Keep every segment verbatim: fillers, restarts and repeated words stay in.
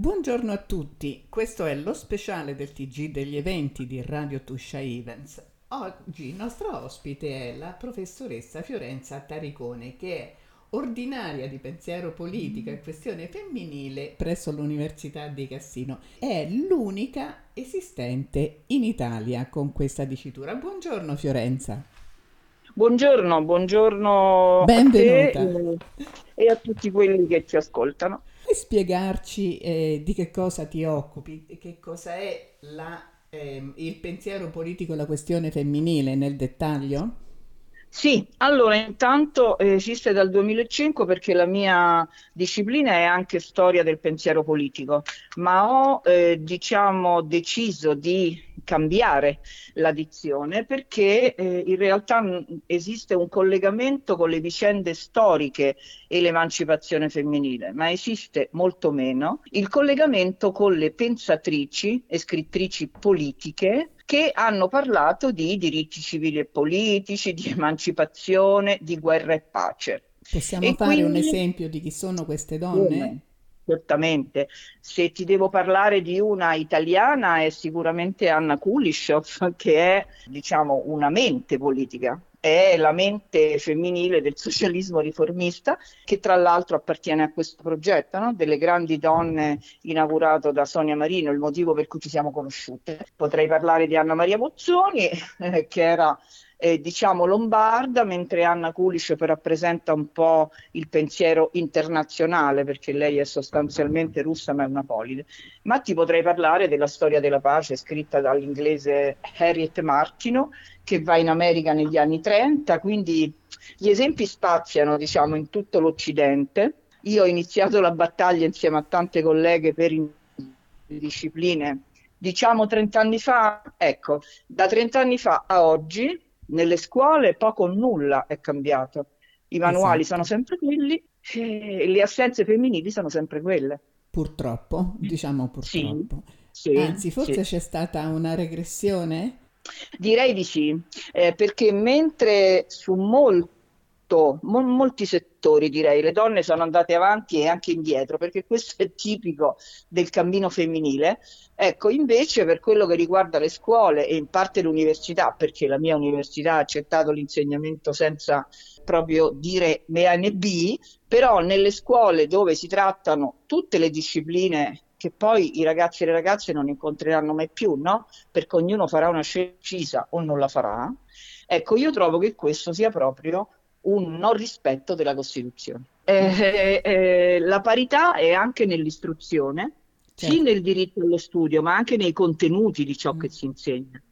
Buongiorno a tutti, questo è lo speciale del T G degli eventi di Radio Tuscia Events. Oggi nostra ospite è la professoressa Fiorenza Taricone, che è ordinaria di pensiero politico e questione femminile presso l'Università di Cassino. È l'unica esistente in Italia con questa dicitura. Buongiorno Fiorenza. Buongiorno, buongiorno Benvenuta. A te e a tutti quelli che ci ascoltano. Puoi spiegarci eh, di che cosa ti occupi, che cosa è la, eh, il pensiero politico e la questione femminile nel dettaglio? Sì, allora intanto esiste dal duemilacinque perché la mia disciplina è anche storia del pensiero politico, ma ho eh, diciamo deciso di cambiare la dizione perché eh, in realtà esiste un collegamento con le vicende storiche e l'emancipazione femminile, ma esiste molto meno il collegamento con le pensatrici e scrittrici politiche che hanno parlato di diritti civili e politici, di emancipazione, di guerra e pace. Possiamo e fare quindi un esempio di chi sono queste donne? Come? Certamente. Se ti devo parlare di una italiana è sicuramente Anna Kuliscioff, che è diciamo una mente politica. È la mente femminile del socialismo riformista, che tra l'altro appartiene a questo progetto, no? Delle grandi donne inaugurato da Sonia Marino, il motivo per cui ci siamo conosciute. Potrei parlare di Anna Maria Mozzoni, eh, che era eh, diciamo lombarda, mentre Anna Kuliscioff rappresenta un po' il pensiero internazionale, perché lei è sostanzialmente russa ma è una polide. Ma ti potrei parlare della storia della pace scritta dall'inglese Harriet Martineau, che va in America negli anni trenta, quindi gli esempi spaziano diciamo in tutto l'Occidente. Io ho iniziato la battaglia insieme a tante colleghe per in- discipline, diciamo trent'anni fa, ecco, da trent'anni fa a oggi nelle scuole poco o nulla è cambiato, i manuali esatto. Sono sempre quelli e le assenze femminili sono sempre quelle. Purtroppo, diciamo purtroppo. Sì, sì, Anzi, forse sì. C'è stata una regressione? Direi di sì, eh, perché mentre su molto, mo- molti settori direi le donne sono andate avanti e anche indietro, perché questo è tipico del cammino femminile, ecco invece per quello che riguarda le scuole e in parte l'università, perché la mia università ha accettato l'insegnamento senza proprio dire mea né b, però nelle scuole dove si trattano tutte le discipline che poi i ragazzi e le ragazze non incontreranno mai più, no? Perché ognuno farà una scelta precisa o non la farà. Ecco, io trovo che questo sia proprio un non rispetto della Costituzione. Eh, eh, eh, la parità è anche nell'istruzione, certo. Sì nel diritto allo studio, ma anche nei contenuti di ciò mm. che si insegna.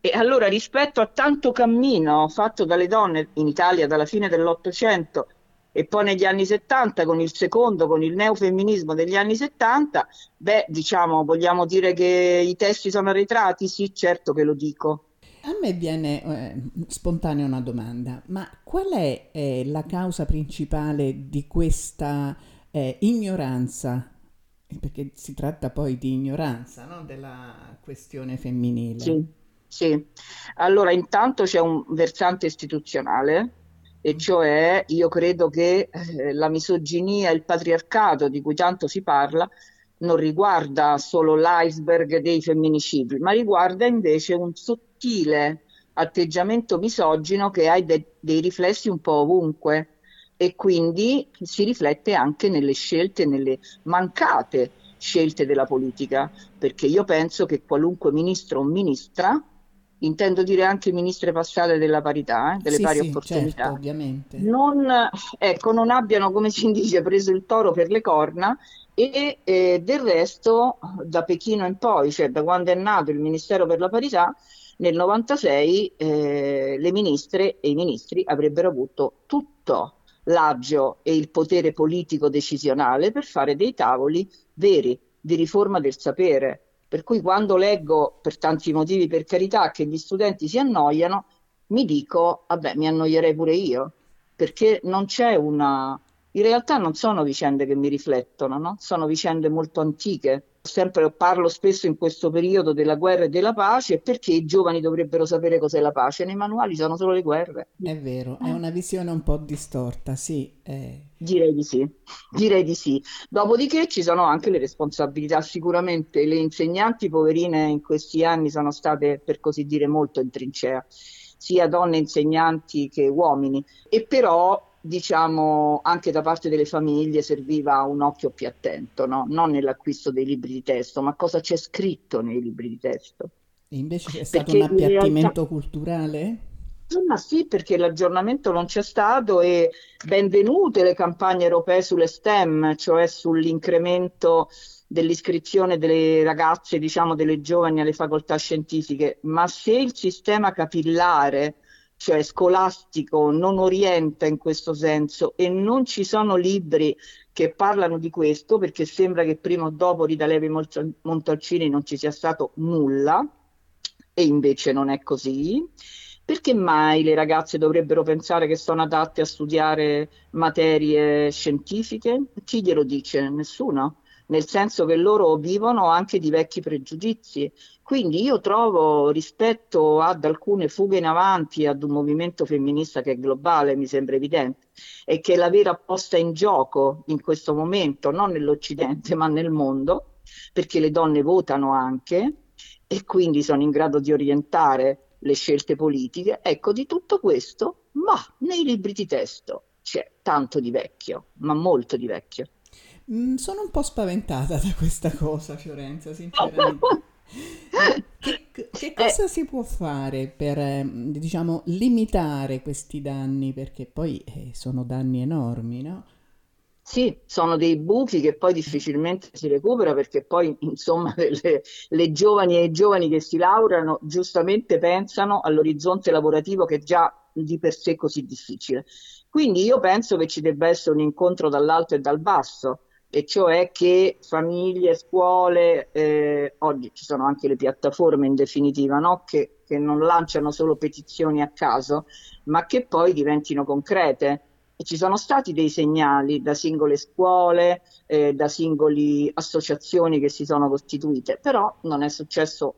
E allora rispetto a tanto cammino fatto dalle donne in Italia dalla fine dell'Ottocento, e poi negli anni settanta, con il secondo, con il neofemminismo degli anni settanta, beh, diciamo, vogliamo dire che i testi sono arretrati? Sì, certo che lo dico. A me viene eh, spontanea una domanda, ma qual è eh, la causa principale di questa eh, ignoranza? Perché si tratta poi di ignoranza, no? Della questione femminile. Sì, sì. Allora, intanto c'è un versante istituzionale, e cioè io credo che eh, la misoginia e il patriarcato di cui tanto si parla non riguarda solo l'iceberg dei femminicidi, ma riguarda invece un sottile atteggiamento misogino che ha de- dei riflessi un po' ovunque e quindi si riflette anche nelle scelte, nelle mancate scelte della politica, perché io penso che qualunque ministro o ministra, intendo dire anche ministre passate della parità, eh, delle sì, pari sì, opportunità, certo, ovviamente. Non, ecco, non abbiano, come si dice, preso il toro per le corna e eh, del resto da Pechino in poi, cioè da quando è nato il Ministero per la Parità, nel novantasei eh, le ministre e i ministri avrebbero avuto tutto l'agio e il potere politico decisionale per fare dei tavoli veri di riforma del sapere. Per cui quando leggo, per tanti motivi per carità, che gli studenti si annoiano, mi dico, vabbè, mi annoierei pure io, perché non c'è una... In realtà non sono vicende che mi riflettono, no? Sono vicende molto antiche, sempre parlo spesso in questo periodo della guerra e della pace, perché i giovani dovrebbero sapere cos'è la pace, nei manuali sono solo le guerre. È vero, è una visione un po' distorta, sì. È... Direi di sì, direi di sì. Dopodiché ci sono anche le responsabilità, sicuramente le insegnanti poverine in questi anni sono state, per così dire, molto in trincea, sia donne insegnanti che uomini, e però diciamo anche da parte delle famiglie serviva un occhio più attento, no? Non nell'acquisto dei libri di testo, ma cosa c'è scritto nei libri di testo. E invece c'è stato perché un appiattimento realtà... culturale? Ma sì, perché l'aggiornamento non c'è stato, e benvenute le campagne europee sulle STEM, cioè sull'incremento dell'iscrizione delle ragazze, diciamo delle giovani, alle facoltà scientifiche, ma se il sistema capillare, cioè scolastico, non orienta in questo senso e non ci sono libri che parlano di questo, perché sembra che prima o dopo di Talevi Montalcini non ci sia stato nulla, e invece non è così. Perché mai le ragazze dovrebbero pensare che sono adatte a studiare materie scientifiche? Chi glielo dice? Nessuno. Nel senso che loro vivono anche di vecchi pregiudizi. Quindi io trovo, rispetto ad alcune fughe in avanti ad un movimento femminista che è globale, mi sembra evidente, e che è la vera posta in gioco in questo momento, non nell'Occidente ma nel mondo, perché le donne votano anche e quindi sono in grado di orientare le scelte politiche, ecco, di tutto questo, ma nei libri di testo c'è tanto di vecchio, ma molto di vecchio. Sono un po' spaventata da questa cosa, Fiorenza, sinceramente. Che, che cosa eh. si può fare per, diciamo, limitare questi danni? Perché poi eh, sono danni enormi, no? Sì, sono dei buchi che poi difficilmente si recupera, perché poi, insomma, le, le giovani e i giovani che si laureano giustamente pensano all'orizzonte lavorativo, che è già di per sé così difficile. Quindi io penso che ci debba essere un incontro dall'alto e dal basso, e cioè che famiglie, scuole, eh, oggi ci sono anche le piattaforme in definitiva, no? che, che non lanciano solo petizioni a caso, ma che poi diventino concrete. E ci sono stati dei segnali da singole scuole, eh, da singole associazioni che si sono costituite, però non è successo,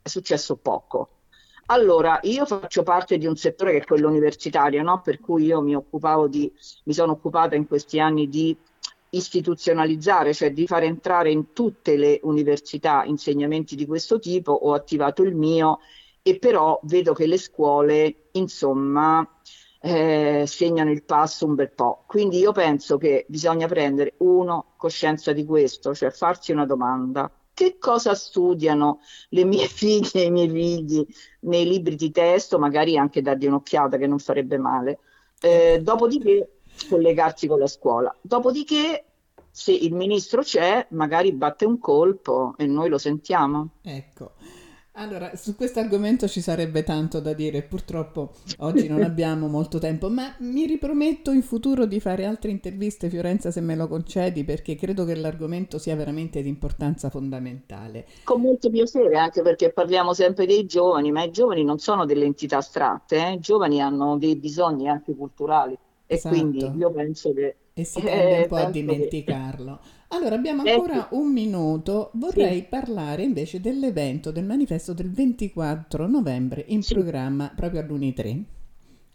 è successo poco. Allora, io faccio parte di un settore che è quello universitario, no? Per cui io mi occupavo di, mi sono occupata in questi anni di istituzionalizzare, cioè di far entrare in tutte le università insegnamenti di questo tipo. Ho attivato il mio, e però vedo che le scuole, insomma, eh, segnano il passo un bel po'. Quindi io penso che bisogna prendere, uno, coscienza di questo, cioè farsi una domanda: che cosa studiano le mie figlie e i miei figli nei libri di testo? Magari anche dargli un'occhiata, che non farebbe male. Eh, dopodiché collegarsi con la scuola, dopodiché se il ministro c'è magari batte un colpo e noi lo sentiamo. Ecco, allora su questo argomento ci sarebbe tanto da dire, purtroppo oggi non abbiamo molto tempo, ma mi riprometto in futuro di fare altre interviste, Fiorenza, se me lo concedi, perché credo che l'argomento sia veramente di importanza fondamentale. Con molto piacere, anche perché parliamo sempre dei giovani, ma i giovani non sono delle entità astratte, eh? I giovani hanno dei bisogni anche culturali. E esatto. Quindi io penso che... E si tende eh, un po' a dimenticarlo. Che... Allora, abbiamo ancora eh, un minuto. Vorrei sì. parlare invece dell'evento, del manifesto del ventiquattro novembre, in sì. programma proprio a Roma Tre,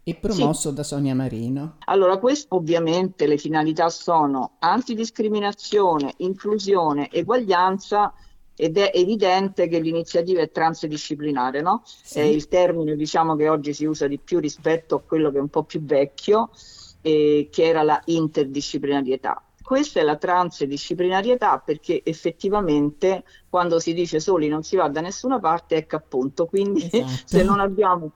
e promosso sì. da Sonia Marino. Allora, questo, ovviamente le finalità sono antidiscriminazione, inclusione, eguaglianza, ed è evidente che l'iniziativa è transdisciplinare, no? Sì. È il termine, diciamo, che oggi si usa di più rispetto a quello che è un po' più vecchio, che era la interdisciplinarietà. Questa è la transdisciplinarietà, perché effettivamente quando si dice soli non si va da nessuna parte, ecco appunto, quindi esatto. se non abbiamo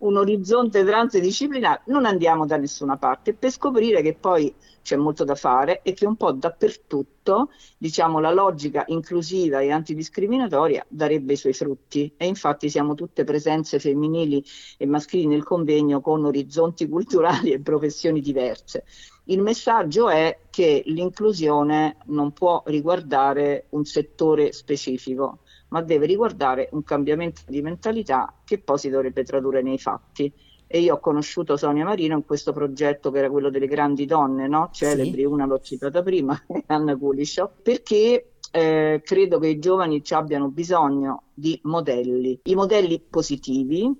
un orizzonte transdisciplinare non andiamo da nessuna parte, per scoprire che poi c'è molto da fare e che un po' dappertutto, diciamo, la logica inclusiva e antidiscriminatoria darebbe i suoi frutti, e infatti siamo tutte presenze femminili e maschili nel convegno, con orizzonti culturali e professioni diverse. Il messaggio è che l'inclusione non può riguardare un settore specifico, ma deve riguardare un cambiamento di mentalità che poi si dovrebbe tradurre nei fatti. E io ho conosciuto Sonia Marino in questo progetto che era quello delle grandi donne, no? Celebri, sì. una l'ho citata prima, Anna Kuliscioff, perché eh, credo che i giovani ci abbiano bisogno di modelli, i modelli positivi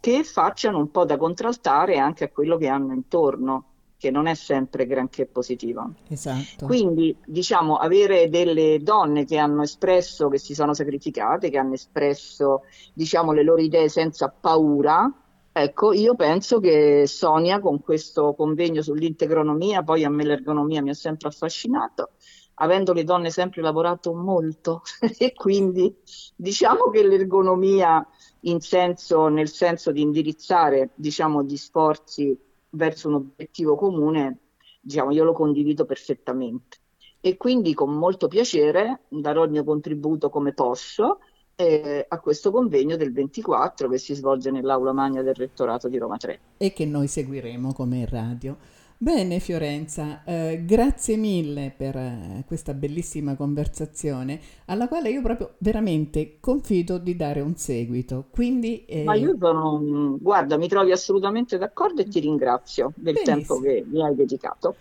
che facciano un po' da contraltare anche a quello che hanno intorno, che non è sempre granché positivo. Esatto. Quindi, diciamo, avere delle donne che hanno espresso, che si sono sacrificate, che hanno espresso, diciamo, le loro idee senza paura. Ecco, io penso che Sonia, con questo convegno sull'integronomia, poi a me l'ergonomia mi ha sempre affascinato, avendo le donne sempre lavorato molto, e quindi diciamo che l'ergonomia in senso, nel senso di indirizzare, diciamo, gli sforzi verso un obiettivo comune, diciamo, io lo condivido perfettamente, e quindi con molto piacere darò il mio contributo come posso eh, a questo convegno del ventiquattro che si svolge nell'aula magna del rettorato di Roma Tre e che noi seguiremo come radio. Bene Fiorenza, eh, grazie mille per eh, questa bellissima conversazione alla quale io proprio veramente confido di dare un seguito. Quindi, eh... Ma io sono, guarda, mi trovi assolutamente d'accordo e ti ringrazio del Benissimo. Tempo che mi hai dedicato.